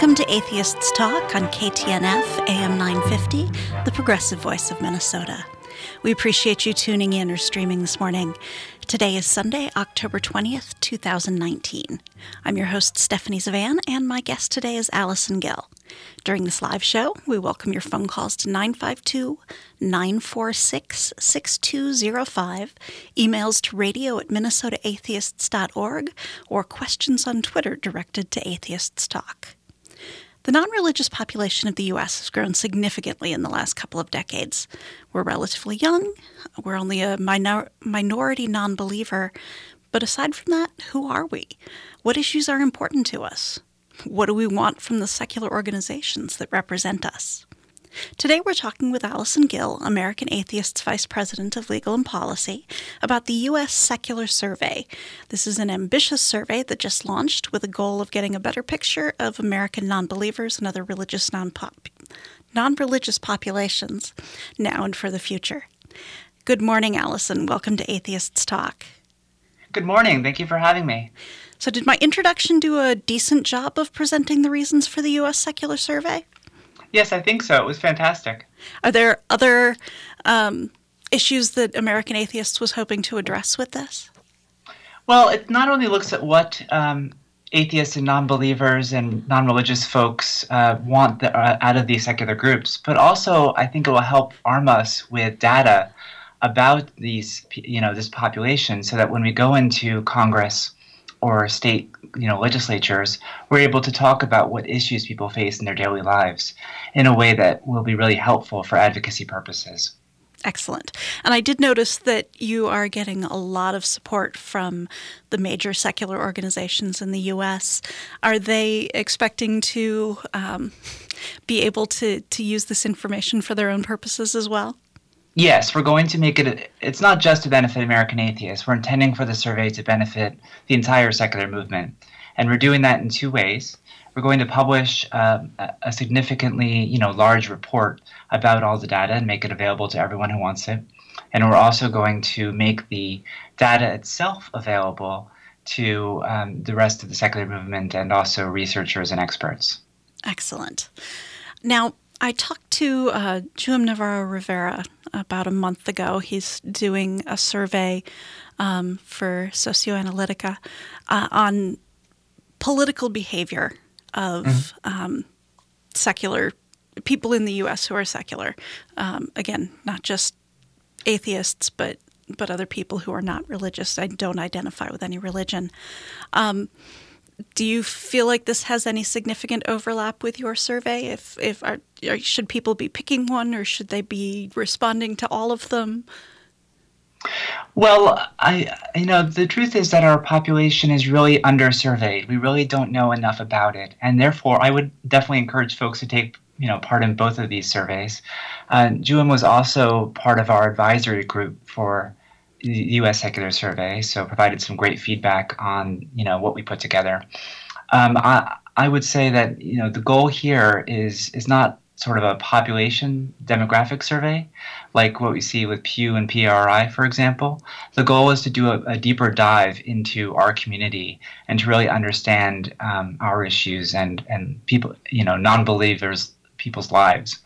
Welcome to Atheists Talk on KTNF, AM 950, the progressive voice of Minnesota. We appreciate you tuning in or streaming this morning. Today is Sunday, October 20th, 2019. I'm your host, Stephanie Zvan, and my guest today is Allison Gill. During this live show, we welcome your phone calls to 952-946-6205, emails to radio@minnesotaatheists.org, or questions on Twitter directed to Atheists Talk. The non-religious population of the U.S. has grown significantly in the last couple of decades. We're relatively young, we're only a minority non-believer, but aside from that, who are we? What issues are important to us? What do we want from the secular organizations that represent us? Today we're talking with Allison Gill, American Atheists Vice President of Legal and Policy, about the U.S. Secular Survey. This is an ambitious survey that just launched with a goal of getting a better picture of American nonbelievers and other religious non-religious populations now and for the future. Good morning, Allison. Welcome to Atheists Talk. Good morning. Thank you for having me. So did my introduction do a decent job of presenting the reasons for the U.S. Secular Survey? Yes, I think so. It was fantastic. Are there other issues that American Atheists was hoping to address with this? Well, it not only looks at what atheists and non-believers and non-religious folks want out of these secular groups, but also I think it will help arm us with data about these, this population, so that when we go into Congress or state, legislatures, we're able to talk about what issues people face in their daily lives in a way that will be really helpful for advocacy purposes. Excellent. And I did notice that you are getting a lot of support from the major secular organizations in the U.S. Are they expecting to be able to use this information for their own purposes as well? Yes, we're going to make it – it's not just to benefit American atheists. We're intending for the survey to benefit the entire secular movement, and we're doing that in two ways. We're going to publish a significantly, large report about all the data and make it available to everyone who wants it, and we're also going to make the data itself available to the rest of the secular movement and also researchers and experts. Excellent. Now, I talked to Juam Navarro-Rivera about a month ago. He's doing a survey for Socioanalítica on political behavior of secular people in the U.S. who are secular. Again, not just atheists, but other people who are not religious. I don't identify with any religion. Do you feel like this has any significant overlap with your survey? Should people be picking one, or should they be responding to all of them? Well, the truth is that our population is really undersurveyed. We really don't know enough about it, and therefore, I would definitely encourage folks to take part in both of these surveys. Juan was also part of our advisory group for the U.S. Secular Survey, so provided some great feedback on, what we put together. I would say that, the goal here is not sort of a population demographic survey, like what we see with Pew and PRI, for example. The goal is to do a deeper dive into our community and to really understand our issues and people, non-believers, people's lives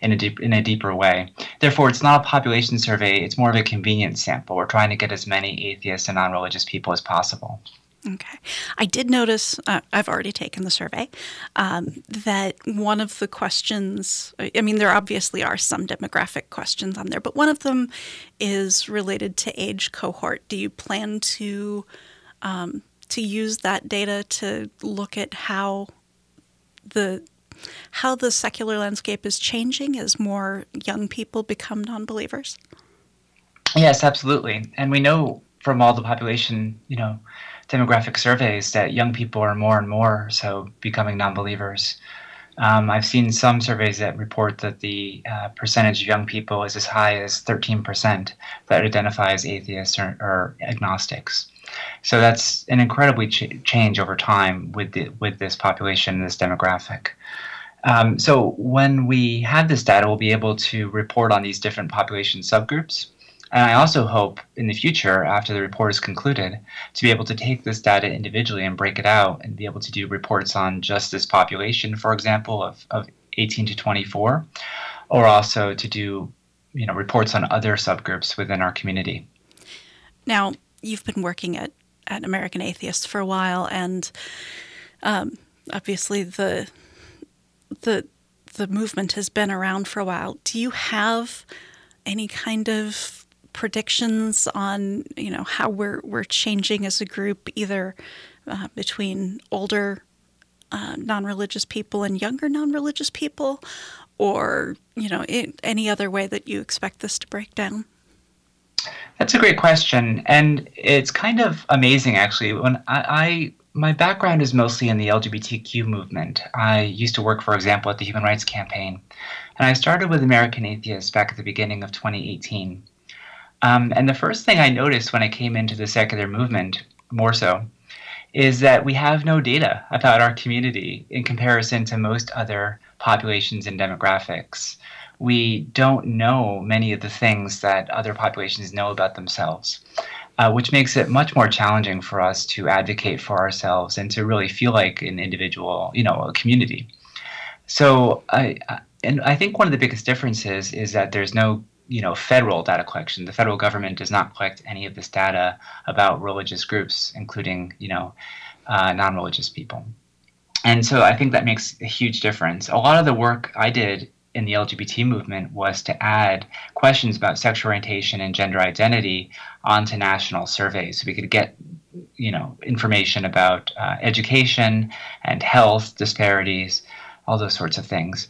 in a deeper way. Therefore, it's not a population survey. It's more of a convenience sample. We're trying to get as many atheists and non-religious people as possible. Okay. I did notice, I've already taken the survey, that one of the questions, there obviously are some demographic questions on there, but one of them is related to age cohort. Do you plan to use that data to look at how the secular landscape is changing as more young people become non-believers? Yes, absolutely. And we know from all the population, demographic surveys that young people are more and more so becoming non-believers. I've seen some surveys that report that the percentage of young people is as high as 13% that identify as atheists or agnostics. So that's an incredibly change over time with this population, this demographic. So when we have this data, we'll be able to report on these different population subgroups And I also hope in the future, after the report is concluded, to be able to take this data individually and break it out and be able to do reports on just this population, for example, of 18 to 24, or also to do, you know, reports on other subgroups within our community. Now, you've been working at American Atheists for a while, and obviously the movement has been around for a while. Do you have any kind of predictions on, you know, how we're changing as a group, either between older non-religious people and younger non-religious people, or, you know, any other way that you expect this to break down? That's a great question, and it's kind of amazing, actually. When my background is mostly in the LGBTQ movement. I used to work, for example, at the Human Rights Campaign, and I started with American Atheists back at the beginning of 2018. And the first thing I noticed when I came into the secular movement, more so, is that we have no data about our community in comparison to most other populations and demographics. We don't know many of the things that other populations know about themselves, which makes it much more challenging for us to advocate for ourselves and to really feel like an individual, you know, a community. So I think one of the biggest differences is that there's no, you know, federal data collection. The federal government does not collect any of this data about religious groups, including, you know, non-religious people. And so I think that makes a huge difference. A lot of the work I did in the LGBT movement was to add questions about sexual orientation and gender identity onto national surveys so we could get, you know, information about education and health disparities, all those sorts of things.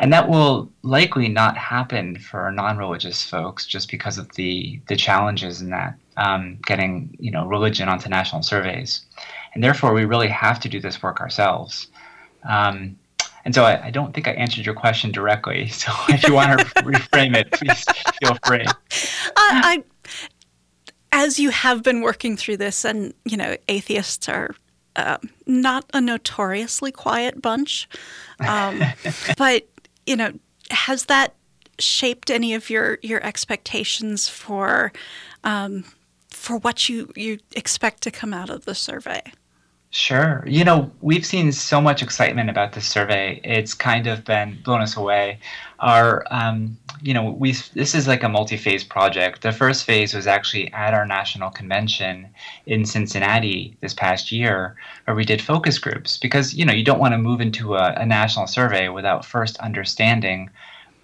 And that will likely not happen for non-religious folks just because of the challenges in that, getting, you know, religion onto national surveys. And therefore, we really have to do this work ourselves. And so I don't think I answered your question directly. So if you want to reframe it, please feel free. As you have been working through this, and, you know, atheists are not a notoriously quiet bunch, but, you know, has that shaped any of your expectations for what you expect to come out of the survey? Sure. You know, we've seen so much excitement about this survey. It's kind of been blown us away. Our, you know, this is like a multi-phase project. The first phase was actually at our national convention in Cincinnati this past year, where we did focus groups because, you know, you don't want to move into a national survey without first understanding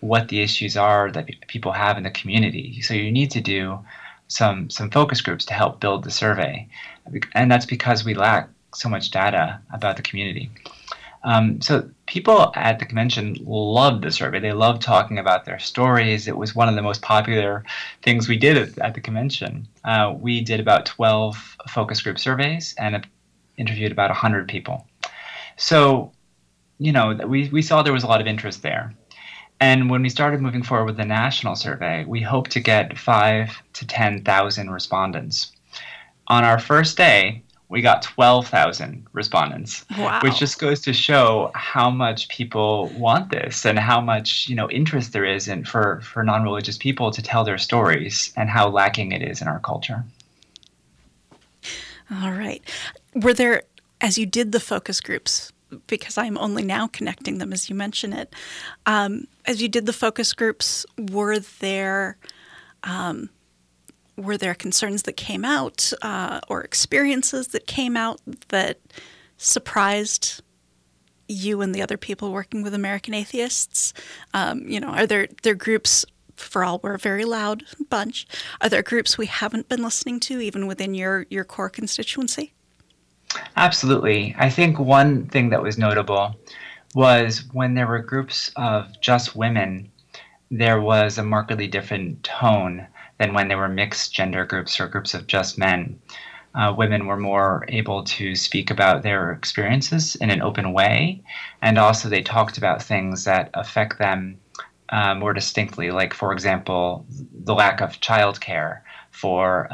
what the issues are that people have in the community. So you need to do some focus groups to help build the survey. And that's because we lack so much data about the community. So people at the convention loved the survey. They loved talking about their stories. It was one of the most popular things we did at the convention. We did about 12 focus group surveys and interviewed about 100 people. So, you know, we saw there was a lot of interest there. And when we started moving forward with the national survey, we hoped to get 5 to 10,000 respondents. On our first day, we got 12,000 respondents, wow, which just goes to show how much people want this and how much, you know, interest there is in for non-religious people to tell their stories and how lacking it is in our culture. All right. Were there, as you did the focus groups, because I'm only now connecting them as you mention it, as you did the focus groups, were there concerns that came out or experiences that came out that surprised you and the other people working with American Atheists? You know, are there groups, for all we're a very loud bunch, are there groups we haven't been listening to even within your core constituency? Absolutely. I think one thing that was notable was when there were groups of just women, there was a markedly different tone than when they were mixed gender groups or groups of just men. Women were more able to speak about their experiences in an open way, and also they talked about things that affect them more distinctly, like, for example, the lack of childcare for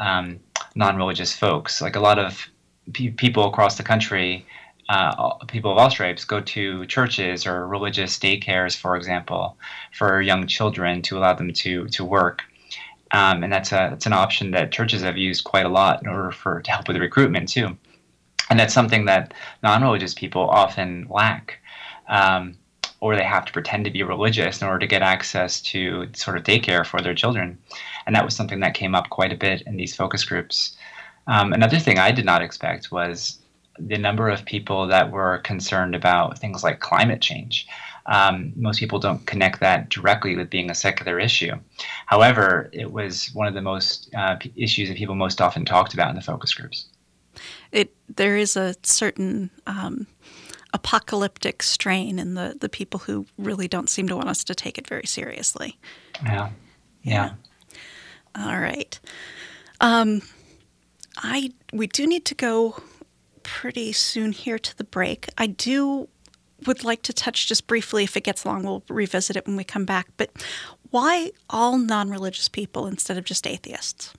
non-religious folks. Like a lot of people across the country, people of all stripes go to churches or religious daycares, for example, for young children to allow them to work. And that's an option that churches have used quite a lot in order to help with recruitment too. And that's something that non-religious people often lack, or they have to pretend to be religious in order to get access to sort of daycare for their children. And that was something that came up quite a bit in these focus groups. Another thing I did not expect was the number of people that were concerned about things like climate change. Most people don't connect that directly with being a secular issue. However, it was one of the most issues that people most often talked about in the focus groups. There is a certain apocalyptic strain in the people who really don't seem to want us to take it very seriously. Yeah. All right. We do need to go pretty soon here to the break. Would like to touch just briefly, if it gets long, we'll revisit it when we come back. But why all non-religious people instead of just atheists?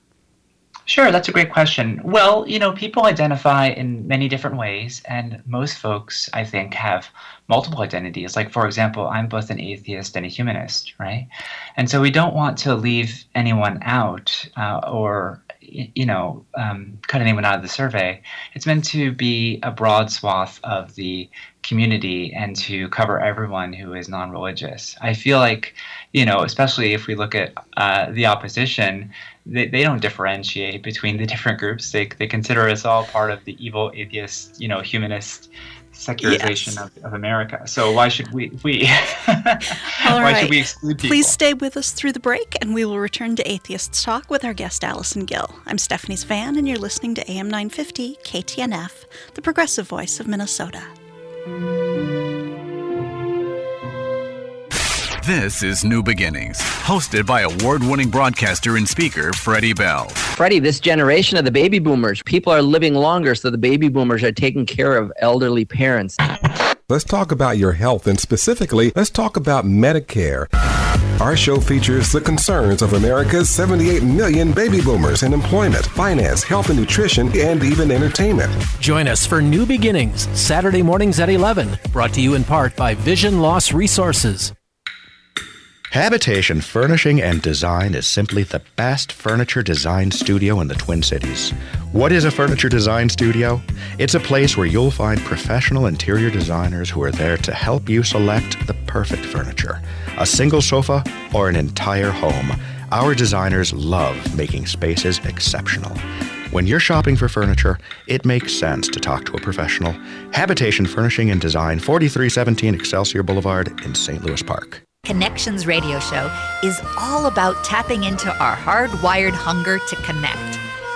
Sure, that's a great question. Well, people identify in many different ways, and most folks, I think, have multiple identities. Like, for example, I'm both an atheist and a humanist, right? And so we don't want to leave anyone out or cut anyone out of the survey. It's meant to be a broad swath of the community and to cover everyone who is non-religious. I feel like, especially if we look at the opposition, they don't differentiate between the different groups. They consider us all part of the evil atheist, humanist secularization of America. So why should we should we exclude people? Please stay with us through the break, and we will return to Atheists Talk with our guest Allison Gill. I'm Stephanie Zvan, and you're listening to AM 950 KTNF, the progressive voice of Minnesota. This is New Beginnings, hosted by award-winning broadcaster and speaker Freddie Bell. Freddie, this generation of the baby boomers, people are living longer, so the baby boomers are taking care of elderly parents. Let's talk about your health, and specifically, let's talk about Medicare. Our show features the concerns of America's 78 million baby boomers in employment, finance, health and nutrition, and even entertainment. Join us for New Beginnings, Saturday mornings at 11, brought to you in part by Vision Loss Resources. Habitation Furnishing and Design is simply the best furniture design studio in the Twin Cities. What is a furniture design studio? It's a place where you'll find professional interior designers who are there to help you select the perfect furniture, a single sofa or an entire home. Our designers love making spaces exceptional. When you're shopping for furniture, it makes sense to talk to a professional. Habitation Furnishing and Design, 4317 Excelsior Boulevard in St. Louis Park. Connections Radio Show is all about tapping into our hardwired hunger to connect.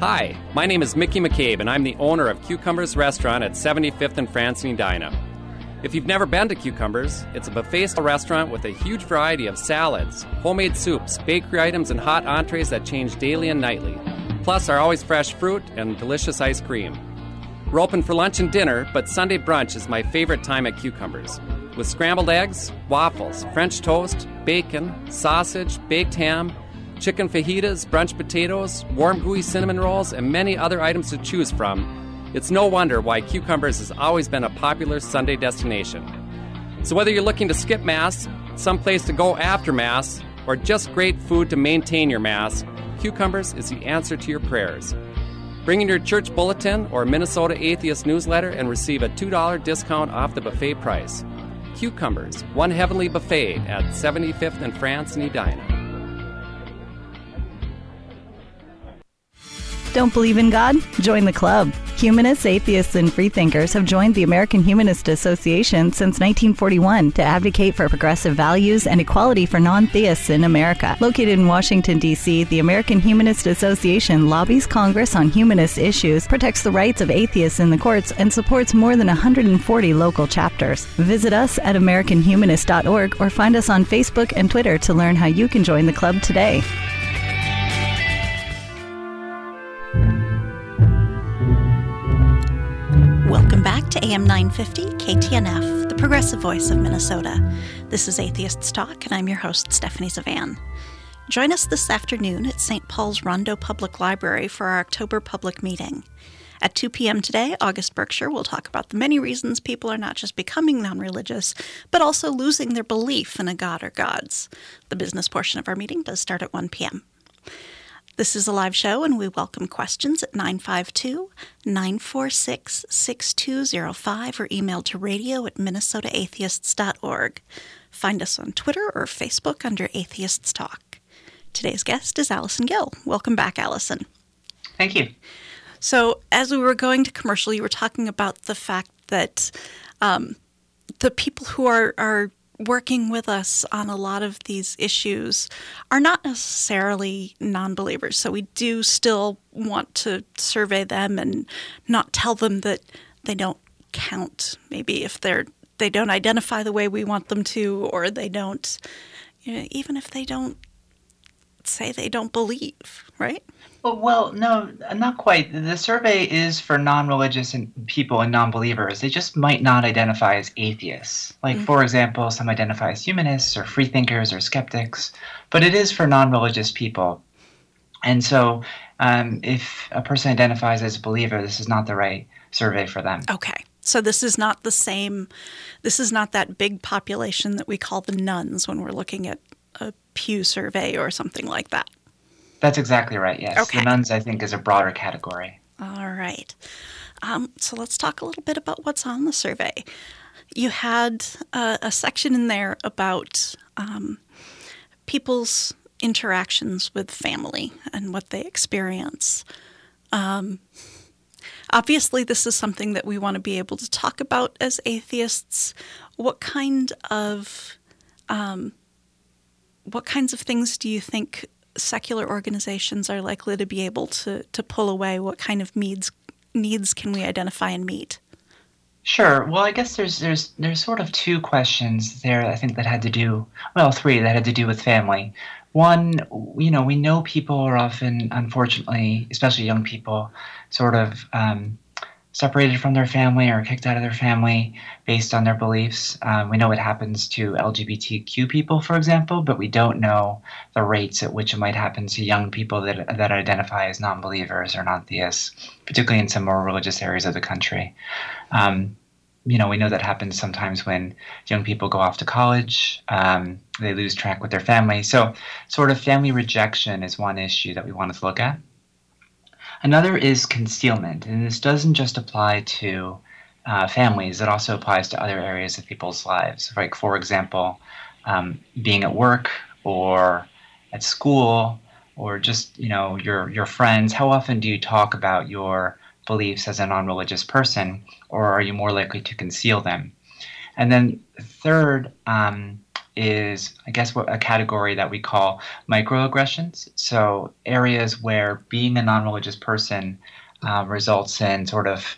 Hi, my name is Mickey McCabe, and I'm the owner of Cucumbers Restaurant at 75th and Francine. If you've never been to Cucumbers, it's a buffet restaurant with a huge variety of salads, homemade soups, bakery items, and hot entrees that change daily and nightly. Plus, our always fresh fruit and delicious ice cream. We're open for lunch and dinner, but Sunday brunch is my favorite time at Cucumbers. With scrambled eggs, waffles, French toast, bacon, sausage, baked ham, chicken fajitas, brunch potatoes, warm gooey cinnamon rolls, and many other items to choose from, it's no wonder why Cucumbers has always been a popular Sunday destination. So whether you're looking to skip Mass, someplace to go after Mass, or just great food to maintain your Mass, Cucumbers is the answer to your prayers. Bring in your church bulletin or Minnesota Atheist newsletter and receive a $2 discount off the buffet price. Cucumbers, one heavenly buffet at 75th and Francine. Don't believe in God? Join the club. Humanists, atheists, and freethinkers have joined the American Humanist Association since 1941 to advocate for progressive values and equality for non-theists in America. Located in Washington, D.C., the American Humanist Association lobbies Congress on humanist issues, protects the rights of atheists in the courts, and supports more than 140 local chapters. Visit us at AmericanHumanist.org or find us on Facebook and Twitter to learn how you can join the club today. Welcome back to AM 950 KTNF, the progressive voice of Minnesota. This is Atheists Talk, and I'm your host, Stephanie Zvan. Join us this afternoon at St. Paul's Rondo Public Library for our October public meeting. At 2 p.m. today, August Berkshire will talk about the many reasons people are not just becoming non-religious, but also losing their belief in a god or gods. The business portion of our meeting does start at 1 p.m. This is a live show, and we welcome questions at 952-946-6205 or email to radio@minnesotaatheists.org. Find us on Twitter or Facebook under Atheists Talk. Today's guest is Allison Gill. Welcome back, Allison. Thank you. So as we were going to commercial, you were talking about the fact that the people who are working with us on a lot of these issues are not necessarily non-believers. So we do still want to survey them and not tell them that they don't count, maybe if they don't identify the way we want them to, or they don't, you know, even if they don't say they don't believe, right? Well, no, not quite. The survey is for non-religious people and non-believers. They just might not identify as atheists. Like, for example, some identify as humanists or free thinkers or skeptics, but it is for non-religious people. And so if a person identifies as a believer, this is not the right survey for them. Okay. So this is not the same – this is not that big population that we call the nuns when we're looking at a Pew survey or something like that. That's exactly right, yes. Okay. The nuns, I think, is a broader category. All right. So let's talk a little bit about what's on the survey. You had a section in there about people's interactions with family and what they experience. Obviously, this is something that we want to be able to talk about as atheists. What kinds of things do you think secular organizations are likely to be able to pull away? What kind of needs can we identify and meet? Sure. Well, I guess there's sort of two questions there, I think, that had to do, well, three that had to do with family. One, you know, we know people are often, unfortunately, especially young people, sort of separated from their family or kicked out of their family based on their beliefs. We know it happens to LGBTQ people, for example, but we don't know the rates at which it might happen to young people that identify as non-believers or non-theists, particularly in some more religious areas of the country. You know, we know that happens sometimes when young people go off to college, they lose track with their family. So sort of family rejection is one issue that we wanted to look at. Another is concealment, and this doesn't just apply to families. It also applies to other areas of people's lives, like, for example, being at work or at school or just, you know, your friends. How often do you talk about your beliefs as a non-religious person, or are you more likely to conceal them? And then third is, I guess, what a category that we call microaggressions. So areas where being a non-religious person results in sort of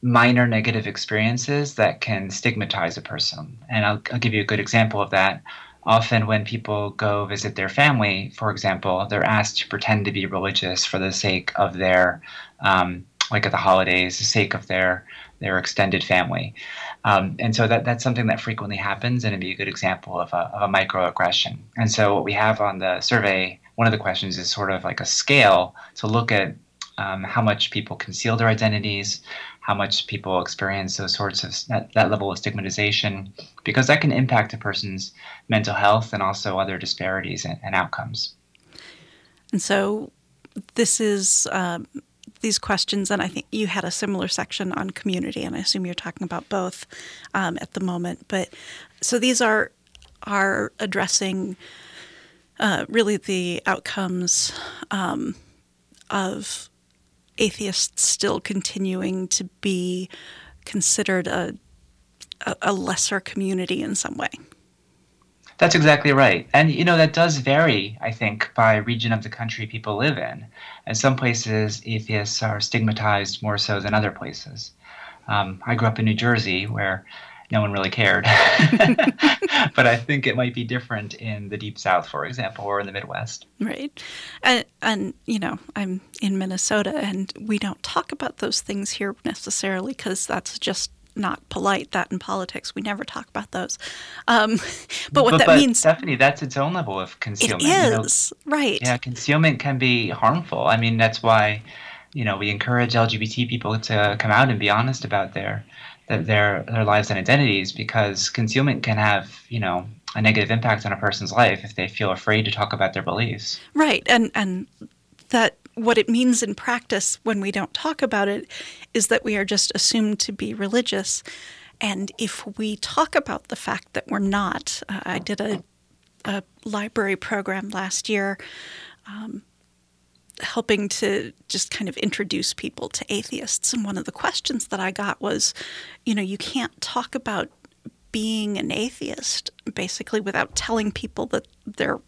minor negative experiences that can stigmatize a person. And I'll give you a good example of that. Often when people go visit their family, for example, they're asked to pretend to be religious for the sake of their like at the holidays, the sake of their extended family. And so that's something that frequently happens, and it'd be a good example of a microaggression. And so what we have on the survey, one of the questions is sort of like a scale to look at how much people conceal their identities, how much people experience those sorts of that level of stigmatization, because that can impact a person's mental health and also other disparities and outcomes. And so this is these questions, and I think you had a similar section on community, and I assume you're talking about both at the moment. But so these are addressing really the outcomes of atheists still continuing to be considered a lesser community in some way. That's exactly right. And, you know, that does vary, I think, by region of the country people live in. In some places, atheists are stigmatized more so than other places. I grew up in New Jersey, where no one really cared. But I think it might be different in the Deep South, for example, or in the Midwest. Right. And you know, I'm in Minnesota, and we don't talk about those things here necessarily because that's just not polite. That in politics, we never talk about those. But means, Stephanie, that's its own level of concealment. It is, you know, right? Yeah, concealment can be harmful. I mean, that's why, you know, we encourage LGBT people to come out and be honest about their lives and identities, because concealment can have, you know, a negative impact on a person's life if they feel afraid to talk about their beliefs. Right, and that. What it means in practice when we don't talk about it is that we are just assumed to be religious. And if we talk about the fact that we're not, I did a library program last year helping to just kind of introduce people to atheists. And one of the questions that I got was, you know, you can't talk about being an atheist basically without telling people that they're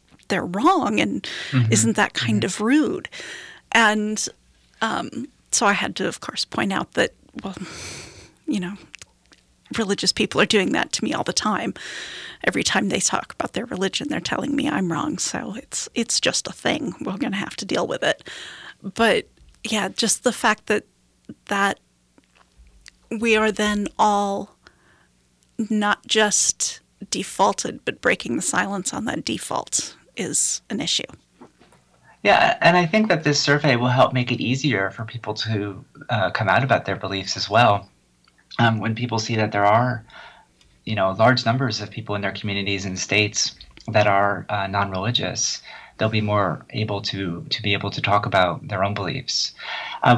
wrong, and isn't that kind of rude? And so I had to, of course, point out that, well, you know, religious people are doing that to me all the time. Every time they talk about their religion, they're telling me I'm wrong. So it's just a thing. We're going to have to deal with it. But, yeah, just the fact that we are then all not just defaulted, but breaking the silence on that default is an issue. Yeah, and I think that this survey will help make it easier for people to come out about their beliefs as well. When people see that there are, you know, large numbers of people in their communities and states that are non-religious, they'll be more able to be able to talk about their own beliefs.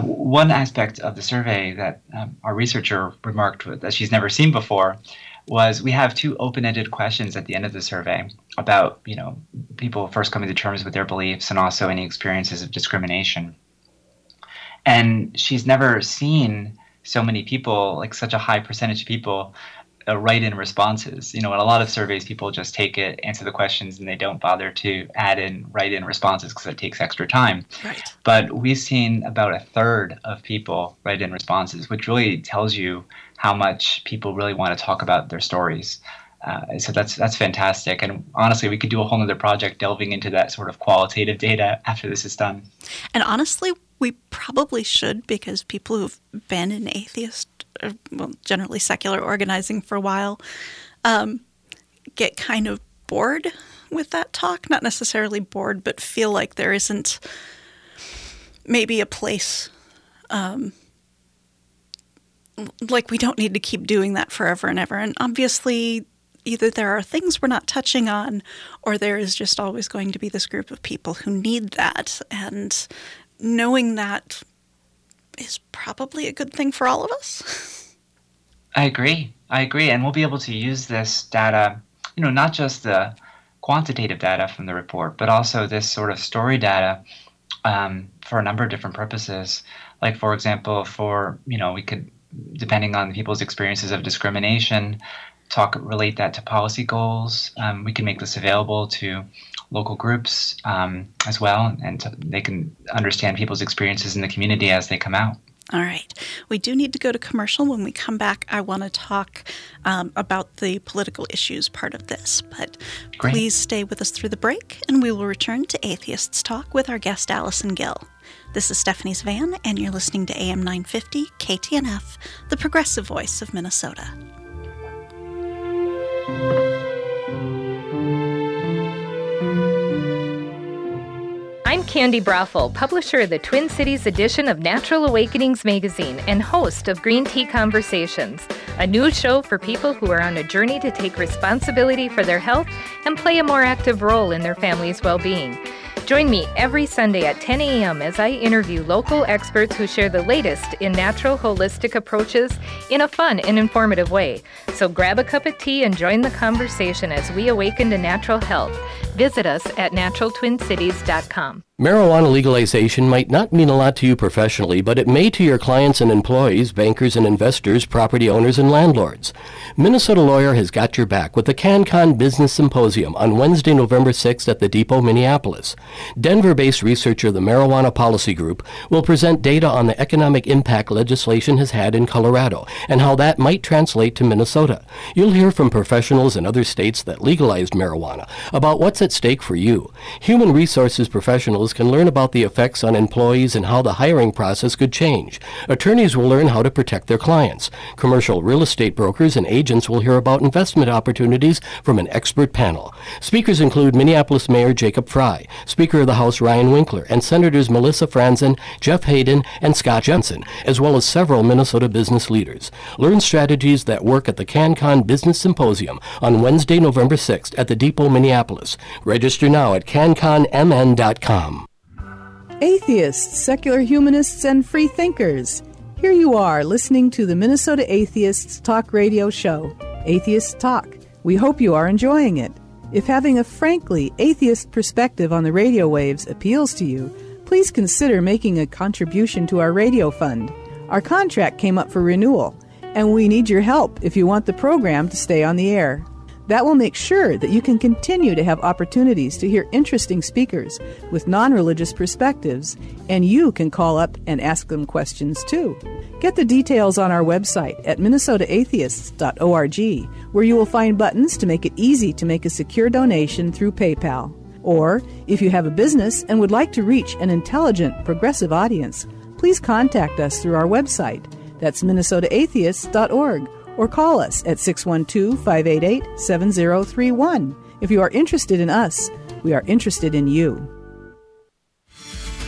One aspect of the survey that our researcher remarked that she's never seen before was we have two open-ended questions at the end of the survey about, you know, people first coming to terms with their beliefs and also any experiences of discrimination. And she's never seen so many people, like such a high percentage of people, write in responses. You know, in a lot of surveys, people just take it, answer the questions, and they don't bother to add in, write in responses because it takes extra time. Right. But we've seen about a third of people write in responses, which really tells you how much people really want to talk about their stories. So that's fantastic. And honestly, we could do a whole other project delving into that sort of qualitative data after this is done. And honestly, we probably should, because people who've been in atheist, or, well, generally secular organizing for a while, get kind of bored with that talk. Not necessarily bored, but feel like there isn't maybe a place like we don't need to keep doing that forever and ever. And obviously, either there are things we're not touching on, or there is just always going to be this group of people who need that. And knowing that is probably a good thing for all of us. I agree. And we'll be able to use this data, you know, not just the quantitative data from the report, but also this sort of story data for a number of different purposes. Like, for example, for, you know, we could, depending on people's experiences of discrimination, relate that to policy goals. We can make this available to local groups as well, and they can understand people's experiences in the community as they come out. All right. We do need to go to commercial. When we come back, I want to talk about the political issues part of this. But great. Please stay with us through the break, and we will return to Atheists Talk with our guest, Allison Gill. This is Stephanie Zvan, and you're listening to AM 950 KTNF, the progressive voice of Minnesota. I'm Candy Braffle, publisher of the Twin Cities edition of Natural Awakenings magazine and host of Green Tea Conversations, a new show for people who are on a journey to take responsibility for their health and play a more active role in their family's well-being. Join me every Sunday at 10 a.m. as I interview local experts who share the latest in natural holistic approaches in a fun and informative way. So grab a cup of tea and join the conversation as we awaken to natural health. Visit us at naturaltwincities.com. Marijuana legalization might not mean a lot to you professionally, but it may to your clients and employees, bankers and investors, property owners and landlords. Minnesota Lawyer has got your back with the CanCon Business Symposium on Wednesday, November 6th at the Depot, Minneapolis. Denver-based researcher the Marijuana Policy Group will present data on the economic impact legislation has had in Colorado and how that might translate to Minnesota. You'll hear from professionals in other states that legalized marijuana about what's at stake for you. Human resources professionals can learn about the effects on employees and how the hiring process could change. Attorneys will learn how to protect their clients. Commercial real estate brokers and agents will hear about investment opportunities from an expert panel. Speakers include Minneapolis Mayor Jacob Frey, Speaker of the House Ryan Winkler, and Senators Melissa Franzen, Jeff Hayden, and Scott Jensen, as well as several Minnesota business leaders. Learn strategies that work at the CanCon Business Symposium on Wednesday, November 6th at the Depot, Minneapolis. Register now at canconmn.com. Atheists, secular humanists, and free thinkers. Here you are listening to the Minnesota Atheists Talk Radio Show, Atheists Talk. We hope you are enjoying it. If having a frankly atheist perspective on the radio waves appeals to you, please consider making a contribution to our radio fund. Our contract came up for renewal, and we need your help if you want the program to stay on the air. That will make sure that you can continue to have opportunities to hear interesting speakers with non-religious perspectives, and you can call up and ask them questions too. Get the details on our website at minnesotaatheists.org, where you will find buttons to make it easy to make a secure donation through PayPal. Or, if you have a business and would like to reach an intelligent, progressive audience, please contact us through our website. That's minnesotaatheists.org. Or call us at 612-588-7031. If you are interested in us, we are interested in you.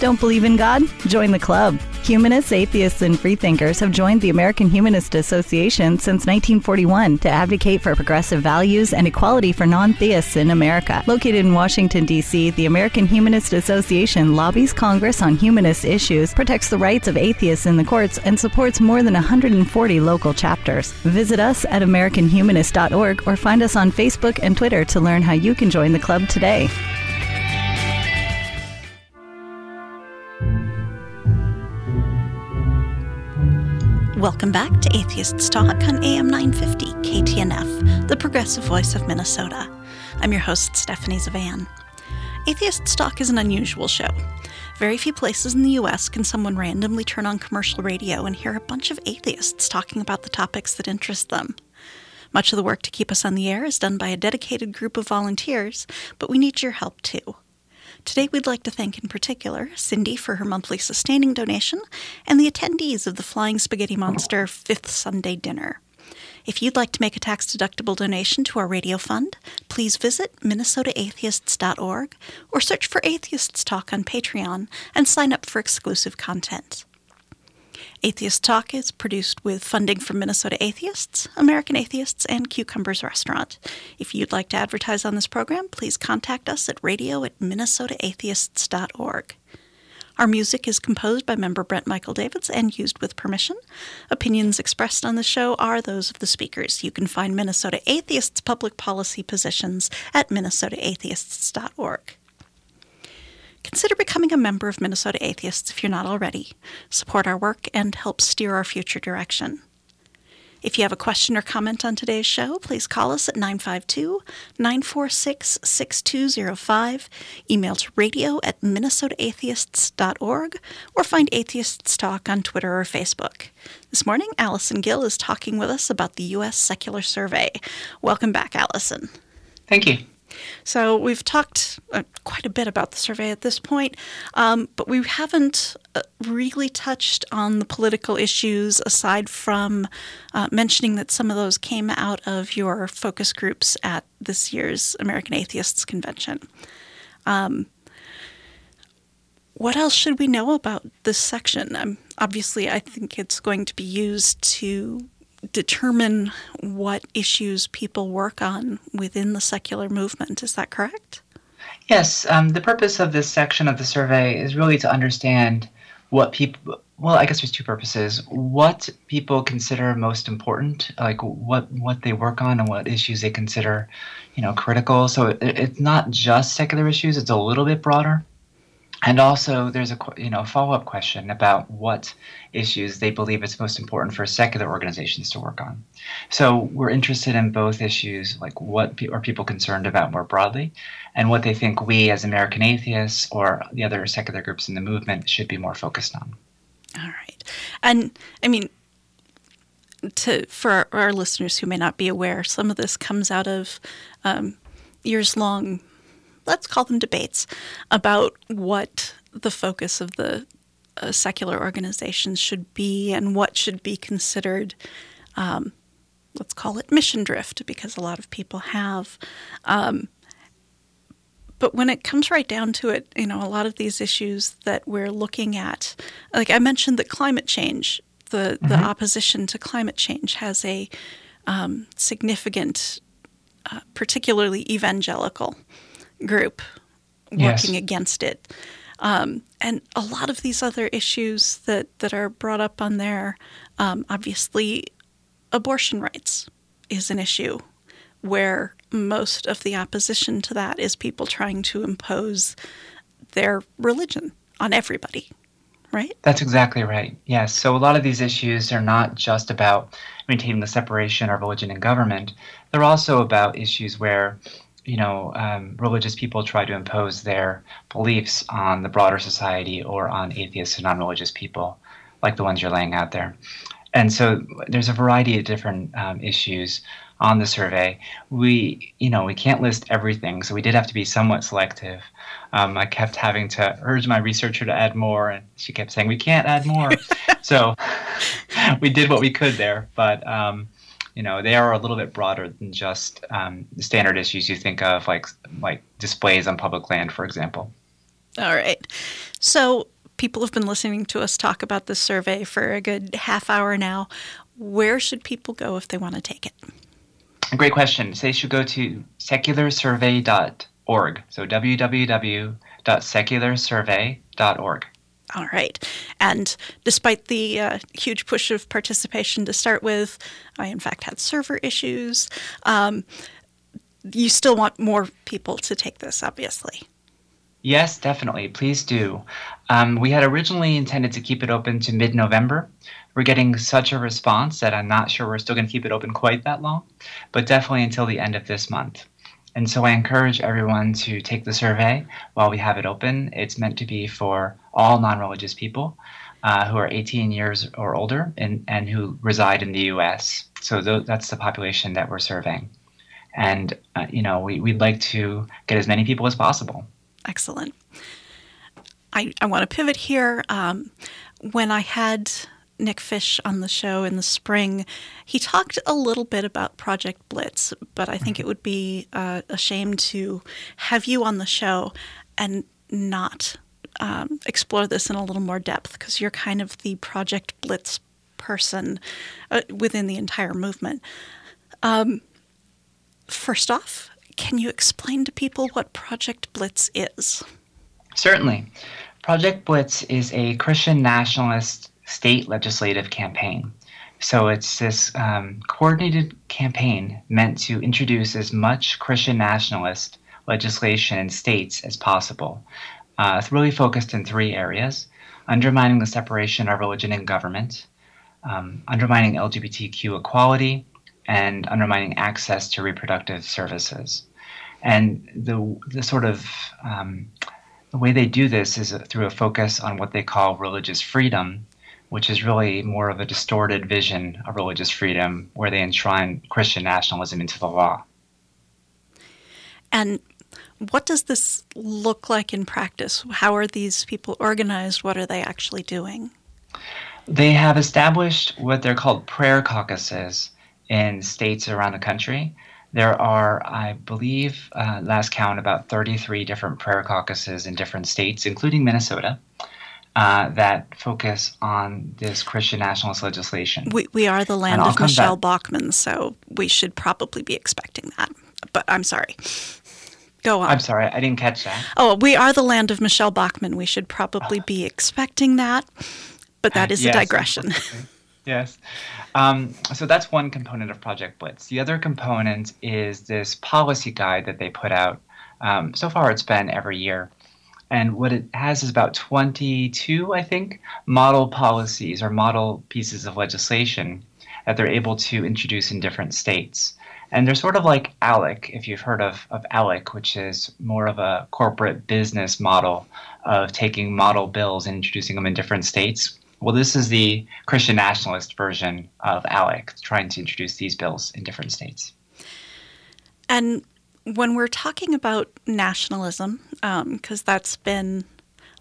Don't believe in God? Join the club. Humanists, atheists, and freethinkers have joined the American Humanist Association since 1941 to advocate for progressive values and equality for non-theists in America. Located in Washington, D.C., the American Humanist Association lobbies Congress on humanist issues, protects the rights of atheists in the courts, and supports more than 140 local chapters. Visit us at AmericanHumanist.org or find us on Facebook and Twitter to learn how you can join the club today. Welcome back to Atheists Talk on AM 950 KTNF, the progressive voice of Minnesota. I'm your host, Stephanie Zvan. Atheists Talk is an unusual show. Very few places in the U.S. can someone randomly turn on commercial radio and hear a bunch of atheists talking about the topics that interest them. Much of the work to keep us on the air is done by a dedicated group of volunteers, but we need your help too. Today we'd like to thank in particular Cindy for her monthly sustaining donation and the attendees of the Flying Spaghetti Monster 5th Sunday Dinner. If you'd like to make a tax-deductible donation to our radio fund, please visit minnesotaatheists.org or search for Atheists Talk on Patreon and sign up for exclusive content. Atheist Talk is produced with funding from Minnesota Atheists, American Atheists, and Cucumbers Restaurant. If you'd like to advertise on this program, please contact us at radio@minnesotaatheists.org. Our music is composed by member Brent Michael Davids and used with permission. Opinions expressed on the show are those of the speakers. You can find Minnesota Atheists' public policy positions at minnesotaatheists.org. Consider becoming a member of Minnesota Atheists if you're not already. Support our work and help steer our future direction. If you have a question or comment on today's show, please call us at 952-946-6205, email to radio@minnesotaatheists.org, or find Atheists Talk on Twitter or Facebook. This morning, Allison Gill is talking with us about the U.S. Secular Survey. Welcome back, Allison. Thank you. So we've talked quite a bit about the survey at this point, but we haven't really touched on the political issues aside from mentioning that some of those came out of your focus groups at this year's American Atheists Convention. What else should we know about this section? Obviously, I think it's going to be used to determine what issues people work on within the secular movement. Is that correct? Yes. The purpose of this section of the survey is really to understand what people, Well, I guess there's two purposes. What people consider most important, like what they work on and what issues they consider, critical. So it's not just secular issues. It's a little bit broader. And also there's a follow-up question about what issues they believe it's most important for secular organizations to work on. So we're interested in both issues, like what are people concerned about more broadly and what they think we as American Atheists or the other secular groups in the movement should be more focused on. All right. And I mean, for our listeners who may not be aware, some of this comes out of years-long, let's call them debates, about what the focus of the secular organizations should be and what should be considered, let's call it mission drift, because a lot of people have. But when it comes right down to it, a lot of these issues that we're looking at, like I mentioned that climate change, the opposition to climate change has a significant, particularly evangelical group working against it. And a lot of these other issues that are brought up on there, obviously abortion rights is an issue where most of the opposition to that is people trying to impose their religion on everybody, right? That's exactly right. Yes. So a lot of these issues are not just about maintaining the separation of religion and government. They're also about issues where, religious people try to impose their beliefs on the broader society or on atheists and non-religious people, like the ones you're laying out there. And so there's a variety of different issues on the survey. We can't list everything, so we did have to be somewhat selective. I kept having to urge my researcher to add more, and she kept saying, we can't add more. So we did what we could there, but they are a little bit broader than just the standard issues you think of, like displays on public land, for example. All right. So people have been listening to us talk about this survey for a good half hour now. Where should people go if they want to take it? Great question. So they should go to securesurvey.org. So www.secularsurvey.org. All right. And despite the huge push of participation to start with, I in fact had server issues. You still want more people to take this, obviously. Yes, definitely. Please do. We had originally intended to keep it open to mid-November. We're getting such a response that I'm not sure we're still going to keep it open quite that long, but definitely until the end of this month. And so I encourage everyone to take the survey while we have it open. It's meant to be for all non-religious people who are 18 years or older and who reside in the U.S. So that's the population that we're surveying. And, we'd like to get as many people as possible. Excellent. I want to pivot here. When I had Nick Fish on the show in the spring, he talked a little bit about Project Blitz, but I think it would be a shame to have you on the show and not explore this in a little more depth, because you're kind of the Project Blitz person within the entire movement. First off, can you explain to people what Project Blitz is? Certainly. Project Blitz is a Christian nationalist state legislative campaign. So it's this coordinated campaign meant to introduce as much Christian nationalist legislation in states as possible. It's really focused in three areas: undermining the separation of religion and government, undermining LGBTQ equality, and undermining access to reproductive services. And the sort of the way they do this is through a focus on what they call religious freedom, which is really more of a distorted vision of religious freedom, where they enshrine Christian nationalism into the law. And what does this look like in practice? How are these people organized? What are they actually doing? They have established what they're called prayer caucuses in states around the country. There are, I believe, last count, about 33 different prayer caucuses in different states, including Minnesota, that focus on this Christian nationalist legislation. We are the land of Michelle Bachmann, so we should probably be expecting that. But I'm sorry. Go on. I'm sorry. I didn't catch that. Oh, we are the land of Michelle Bachmann. We should probably be expecting that. But that is a digression. Yes. So that's one component of Project Blitz. The other component is this policy guide that they put out. So far, it's been every year. And what it has is about 22, I think, model policies or model pieces of legislation that they're able to introduce in different states. And they're sort of like ALEC, if you've heard of ALEC, which is more of a corporate business model of taking model bills and introducing them in different states. Well, this is the Christian nationalist version of ALEC, trying to introduce these bills in different states. And when we're talking about nationalism, because that's been,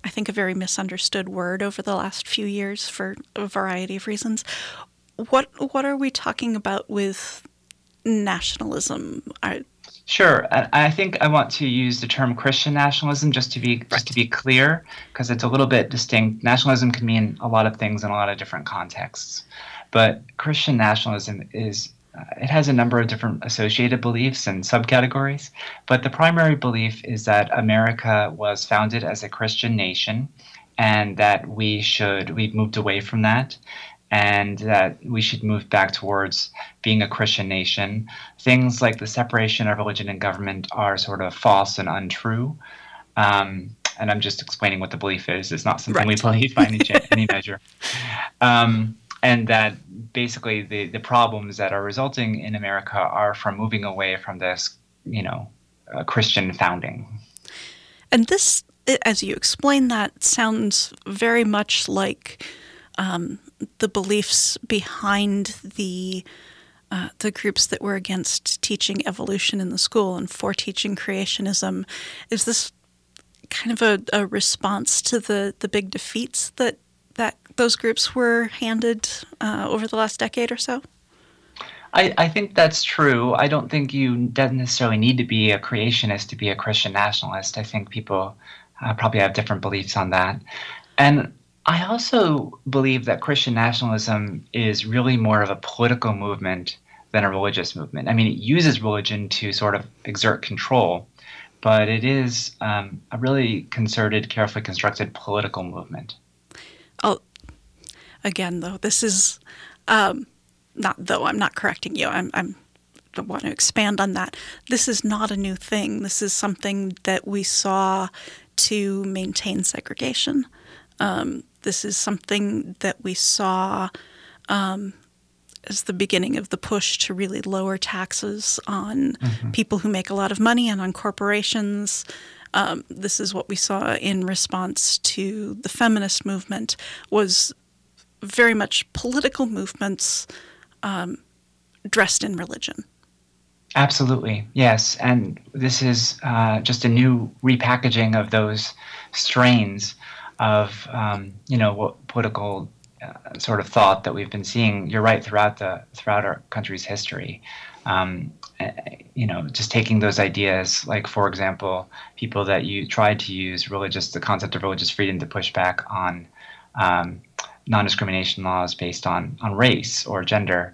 I think, a very misunderstood word over the last few years for a variety of reasons, what are we talking about with nationalism? Sure. I think I want to use the term Christian nationalism just to be clear, because it's a little bit distinct. Nationalism can mean a lot of things in a lot of different contexts, but Christian nationalism is it has a number of different associated beliefs and subcategories, but the primary belief is that America was founded as a Christian nation, and that we've moved away from that, and that we should move back towards being a Christian nation. Things like the separation of religion and government are sort of false and untrue. And I'm just explaining what the belief is. It's not something we believe by any measure. And that basically the problems that are resulting in America are from moving away from this, Christian founding. And this, as you explain that, sounds very much like the beliefs behind the groups that were against teaching evolution in the school and for teaching creationism. Is this kind of a response to the big defeats that those groups were handed over the last decade or so? I think that's true. I don't think you necessarily need to be a creationist to be a Christian nationalist. I think people probably have different beliefs on that. And I also believe that Christian nationalism is really more of a political movement than a religious movement. I mean, it uses religion to sort of exert control, but it is a really concerted, carefully constructed political movement. Oh, again, though, this is I'm not correcting you. I want to expand on that. This is not a new thing. This is something that we saw to maintain segregation. This is something that we saw as the beginning of the push to really lower taxes on people who make a lot of money and on corporations. This is what we saw in response to the feminist movement, was very much political movements dressed in religion. Absolutely, yes. And this is just a new repackaging of those strains of, what political sort of thought that we've been seeing, you're right, throughout our country's history. Just taking those ideas, like, for example, people that you tried to use the concept of religious freedom to push back on non-discrimination laws based on race or gender.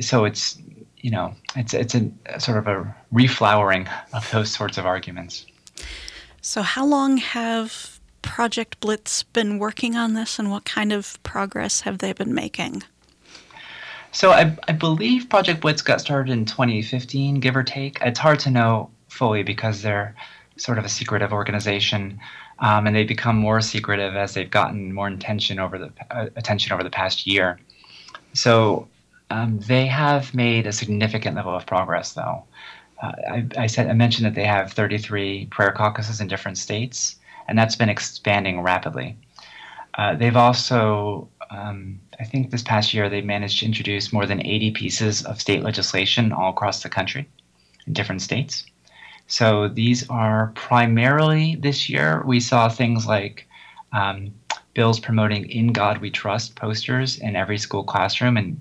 So it's, it's a sort of a reflowering of those sorts of arguments. So how long have Project Blitz been working on this, and what kind of progress have they been making? So I believe Project Blitz got started in 2015, give or take. It's hard to know fully because they're sort of a secretive organization, and they become more secretive as they've gotten more attention over the past year. So they have made a significant level of progress, though. I mentioned that they have 33 prayer caucuses in different states, and that's been expanding rapidly. They've also, I think this past year, they managed to introduce more than 80 pieces of state legislation all across the country in different states. So these are primarily this year. We saw things like bills promoting In God We Trust posters in every school classroom and,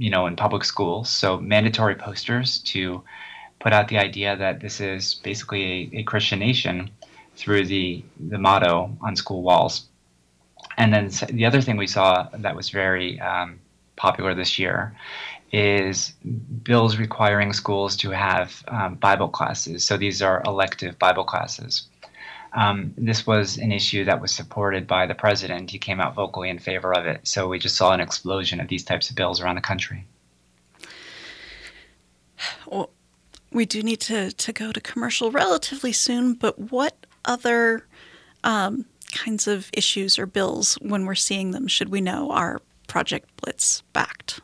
in public schools. So mandatory posters to put out the idea that this is basically a Christian nation through the motto on school walls. And then the other thing we saw that was very popular this year is bills requiring schools to have Bible classes. So these are elective Bible classes. This was an issue that was supported by the president. He came out vocally in favor of it. So we just saw an explosion of these types of bills around the country. Well, we do need to go to commercial relatively soon, but what other kinds of issues or bills, when we're seeing them, should we know are Project Blitz backed?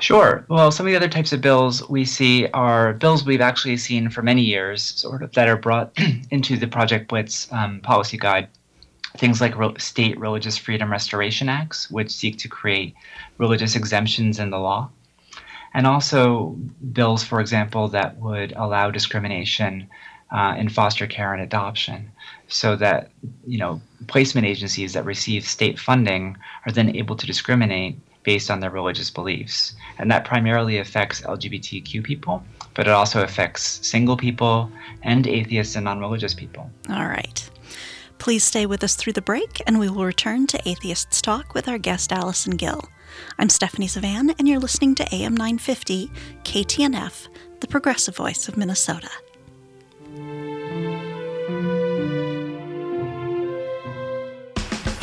Sure. Well, some of the other types of bills we see are bills we've actually seen for many years, sort of, that are brought into the Project Blitz policy guide. Things like state religious freedom restoration acts, which seek to create religious exemptions in the law. And also bills, for example, that would allow discrimination in foster care and adoption, so that, you know, placement agencies that receive state funding are then able to discriminate based on their religious beliefs. And that primarily affects LGBTQ people, but it also affects single people and atheists and non-religious people. All right. Please stay with us through the break, and we will return to Atheists Talk with our guest, Allison Gill. I'm Stephanie Zvan, and you're listening to AM 950, KTNF, the progressive voice of Minnesota.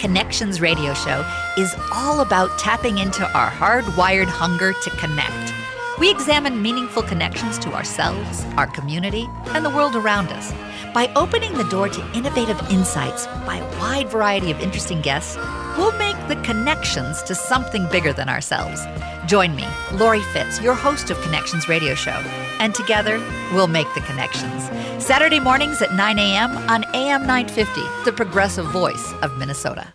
Connections Radio Show is all about tapping into our hardwired hunger to connect. We examine meaningful connections to ourselves, our community, and the world around us. By opening the door to innovative insights by a wide variety of interesting guests, we'll make the connections to something bigger than ourselves. Join me, Lori Fitz, your host of Connections Radio Show, and together we'll make the connections. Saturday mornings at 9 a.m. on AM 950, the progressive voice of Minnesota.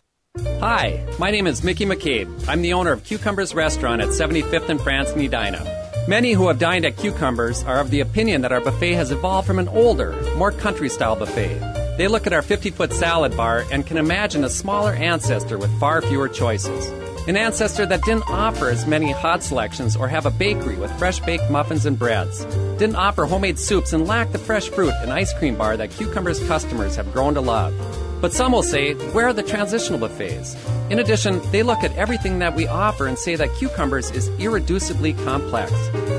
Hi, my name is Mickey McCabe. I'm the owner of Cucumbers Restaurant at 75th and France in Edina. Many who have dined at Cucumbers are of the opinion that our buffet has evolved from an older, more country-style buffet. They look at our 50-foot salad bar and can imagine a smaller ancestor with far fewer choices. An ancestor that didn't offer as many hot selections or have a bakery with fresh-baked muffins and breads. Didn't offer homemade soups and lacked the fresh fruit and ice cream bar that Cucumbers customers have grown to love. But some will say, where are the transitional buffets? In addition, they look at everything that we offer and say that Cucumbers is irreducibly complex.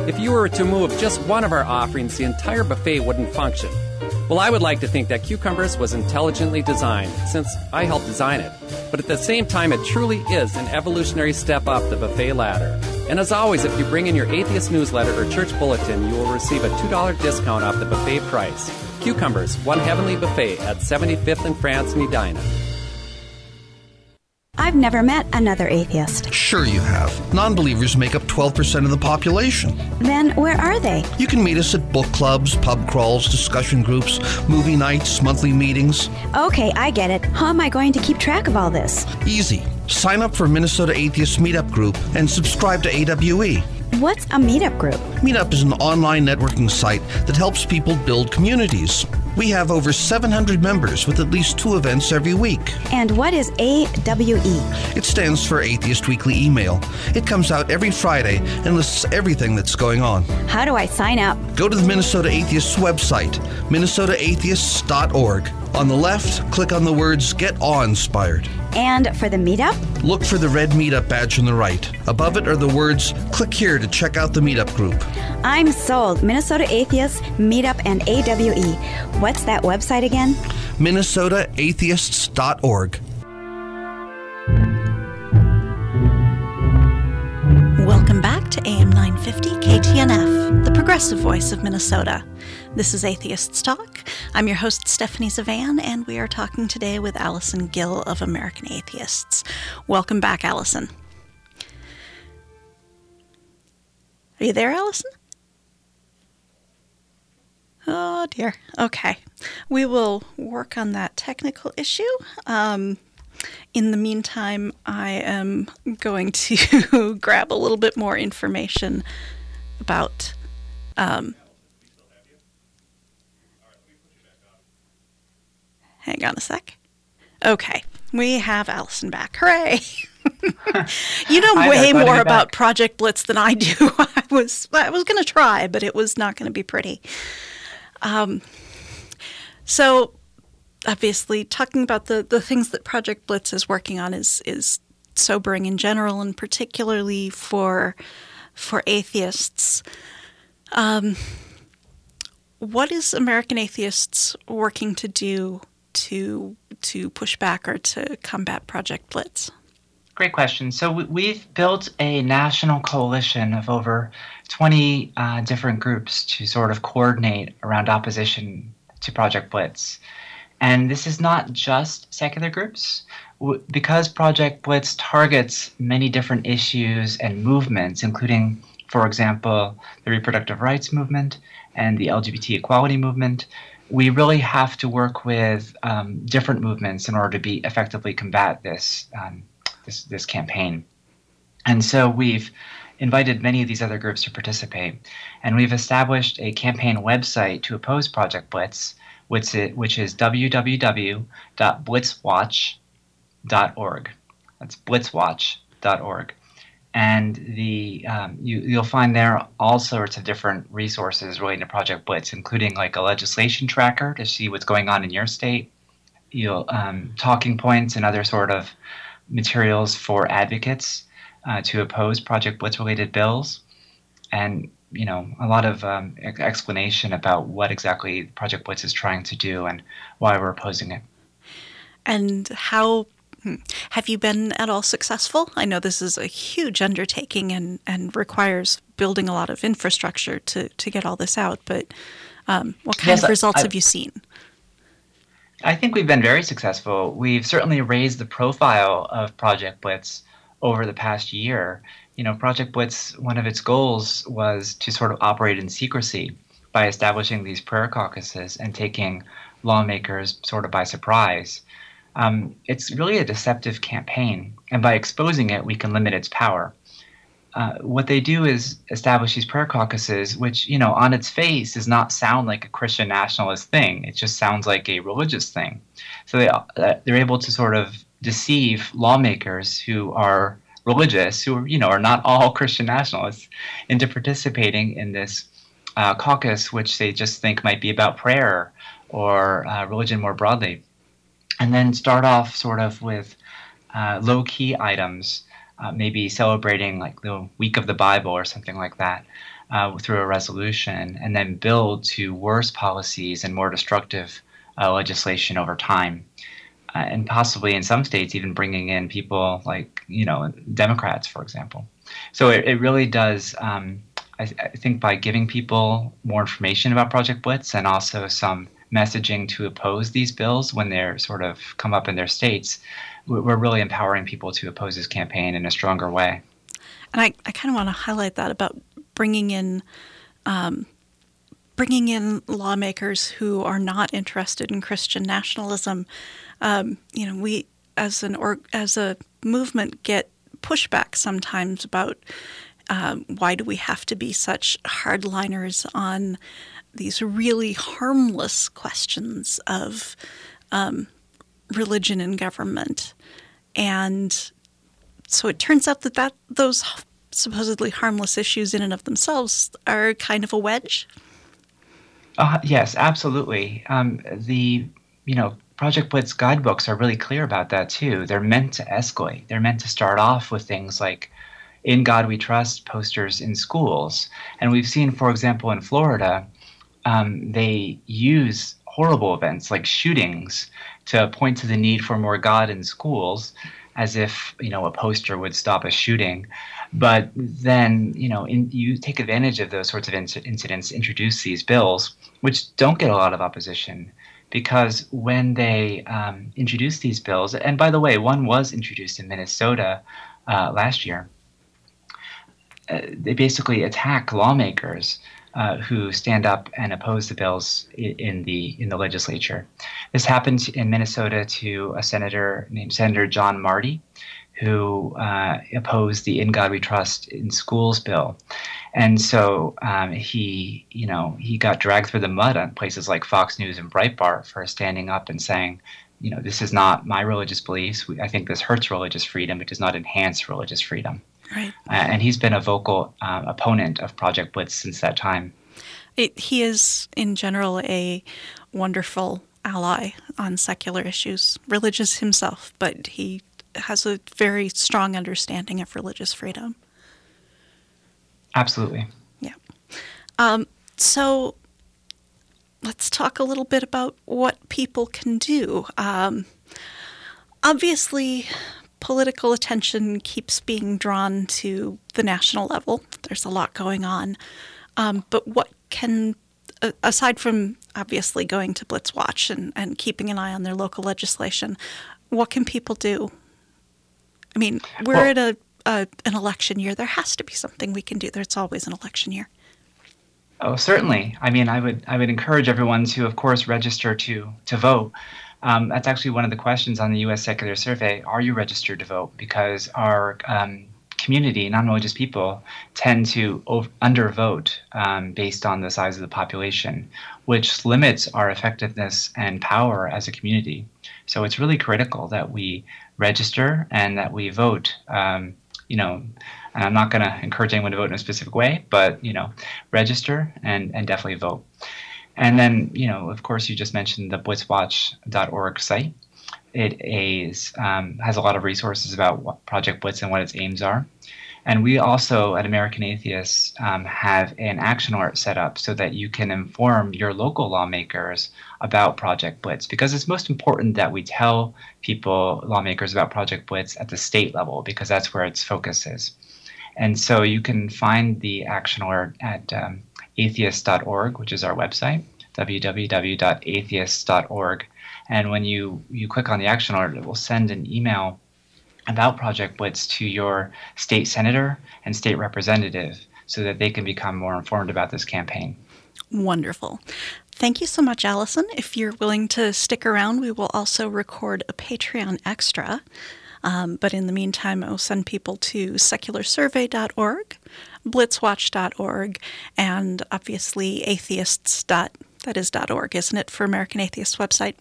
If you were to move just one of our offerings, the entire buffet wouldn't function. Well, I would like to think that Cucumbers was intelligently designed, since I helped design it. But at the same time, it truly is an evolutionary step up the buffet ladder. And as always, if you bring in your atheist newsletter or church bulletin, you will receive a $2 discount off the buffet price. Cucumbers, one heavenly buffet at 75th and France in Edina. I've never met another atheist. Sure you have. Non-believers make up 12% of the population. Then where are they? You can meet us at book clubs, pub crawls, discussion groups, movie nights, monthly meetings. Okay, I get it. How am I going to keep track of all this? Easy. Sign up for Minnesota Atheists Meetup Group and subscribe to AWE. What's a meetup group? Meetup is an online networking site that helps people build communities. We have over 700 members with at least 2 events every week. And what is AWE? It stands for Atheist Weekly Email. It comes out every Friday and lists everything that's going on. How do I sign up? Go to the Minnesota Atheists website, minnesotaatheists.org. On the left, click on the words Get Awe-Inspired. And for the meetup? Look for the red meetup badge on the right. Above it are the words, click here to check out the meetup group. I'm sold. Minnesota Atheists, Meetup, and AWE. What's that website again? MinnesotaAtheists.org. Welcome back to AM 950 KTNF, the progressive voice of Minnesota. This is Atheists Talk. I'm your host, Stephanie Zvan, and we are talking today with Allison Gill of American Atheists. Welcome back, Allison. Are you there, Allison? Oh, dear. Okay. We will work on that technical issue. In the meantime, I am going to grab a little bit more information about... Hang on a sec. Okay, we have Allison back. Hooray! You know way more about Project Blitz than I do. I was going to try, but it was not going to be pretty. So obviously talking about the things that Project Blitz is working on is sobering in general, and particularly for atheists. What is American Atheists working to do to push back or to combat Project Blitz? Great question. So we've built a national coalition of over 20 different groups to sort of coordinate around opposition to Project Blitz. And this is not just secular groups. Because Project Blitz targets many different issues and movements, including, for example, the reproductive rights movement and the LGBT equality movement, we really have to work with different movements in order to be effectively combat this campaign. And so we've invited many of these other groups to participate, and we've established a campaign website to oppose Project Blitz, which is www.blitzwatch.org. That's blitzwatch.org. And you'll find there all sorts of different resources related to Project Blitz, including like a legislation tracker to see what's going on in your state, talking points and other sort of materials for advocates to oppose Project Blitz-related bills, and a lot of explanation about what exactly Project Blitz is trying to do and why we're opposing it. And how have you been at all successful? I know this is a huge undertaking and requires building a lot of infrastructure to get all this out, but what kind of results have you seen? I think we've been very successful. We've certainly raised the profile of Project Blitz over the past year. Project Blitz, one of its goals was to sort of operate in secrecy by establishing these prayer caucuses and taking lawmakers sort of by surprise. It's really a deceptive campaign, and by exposing it, we can limit its power. What they do is establish these prayer caucuses, which, on its face does not sound like a Christian nationalist thing. It just sounds like a religious thing. So they're able to sort of deceive lawmakers who are religious, who, are not all Christian nationalists, into participating in this caucus, which they just think might be about prayer or religion more broadly. And then start off sort of with low-key items, maybe celebrating like the week of the Bible or something like that through a resolution, and then build to worse policies and more destructive legislation over time. And possibly in some states even bringing in people like, Democrats, for example. So it really does, I think by giving people more information about Project Blitz and also some messaging to oppose these bills when they're sort of come up in their states, we're really empowering people to oppose this campaign in a stronger way. And I kind of want to highlight that about bringing in lawmakers who are not interested in Christian nationalism. We as a movement get pushback sometimes about why do we have to be such hardliners on these really harmless questions of religion and government. And so it turns out that those supposedly harmless issues in and of themselves are kind of a wedge. Yes, absolutely. Project Blitz guidebooks are really clear about that too. They're meant to escalate. They're meant to start off with things like "In God We Trust" posters in schools. And we've seen, for example, in Florida, they use horrible events like shootings to point to the need for more God in schools, as if, a poster would stop a shooting. But then, you take advantage of those sorts of incidents, introduce these bills, which don't get a lot of opposition, because when they introduce these bills, and by the way, one was introduced in Minnesota last year, they basically attack lawmakers who stand up and oppose the bills in the legislature. This happened in Minnesota to a senator named Senator John Marty, who opposed the In God We Trust in Schools bill. And so he got dragged through the mud on places like Fox News and Breitbart for standing up and saying, you know, this is not my religious beliefs. I think this hurts religious freedom. It does not enhance religious freedom. Right. And he's been a vocal opponent of Project Blitz since that time. He is, in general, a wonderful ally on secular issues, religious himself, but he has a very strong understanding of religious freedom. Absolutely. Yeah. So let's talk a little bit about what people can do. Obviously, political attention keeps being drawn to the national level. There's a lot going on. But what can, aside from obviously going to Blitz Watch and keeping an eye on their local legislation, what can people do? I mean, we're at an election year. There has to be something we can do. There's always an election year. Oh, certainly. I mean, I would encourage everyone to, of course, register to vote. That's actually one of the questions on the U.S. Secular Survey. Are you registered to vote? Because our community, non-religious people, tend to undervote based on the size of the population, which limits our effectiveness and power as a community. So it's really critical that we register and that we vote. And I'm not going to encourage anyone to vote in a specific way, but, register and definitely vote. And then, of course, you just mentioned the blitzwatch.org site. It is, has a lot of resources about what Project Blitz and what its aims are. And we also at American Atheists have an action alert set up so that you can inform your local lawmakers about Project Blitz, because it's most important that we tell people, lawmakers, about Project Blitz at the state level, because that's where its focus is. And so you can find the action alert at atheist.org, which is our website, www.atheist.org. And when you click on the action alert, it will send an email about Project Blitz to your state senator and state representative so that they can become more informed about this campaign. Wonderful. Thank you so much, Allison. If you're willing to stick around, we will also record a Patreon extra. But in the meantime, I'll send people to secularsurvey.org, blitzwatch.org, and obviously atheists.org, isn't it, for American Atheists website?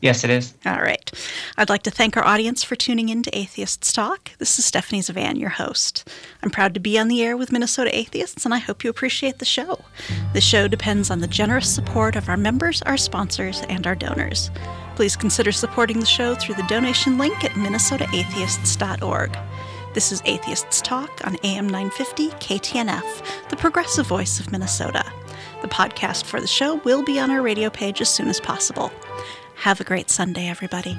Yes, it is. All right. I'd like to thank our audience for tuning in to Atheists Talk. This is Stephanie Zvan, your host. I'm proud to be on the air with Minnesota Atheists, and I hope you appreciate the show. The show depends on the generous support of our members, our sponsors, and our donors. Please consider supporting the show through the donation link at minnesotaatheists.org. This is Atheists Talk on AM 950 KTNF, the progressive voice of Minnesota. The podcast for the show will be on our radio page as soon as possible. Have a great Sunday, everybody.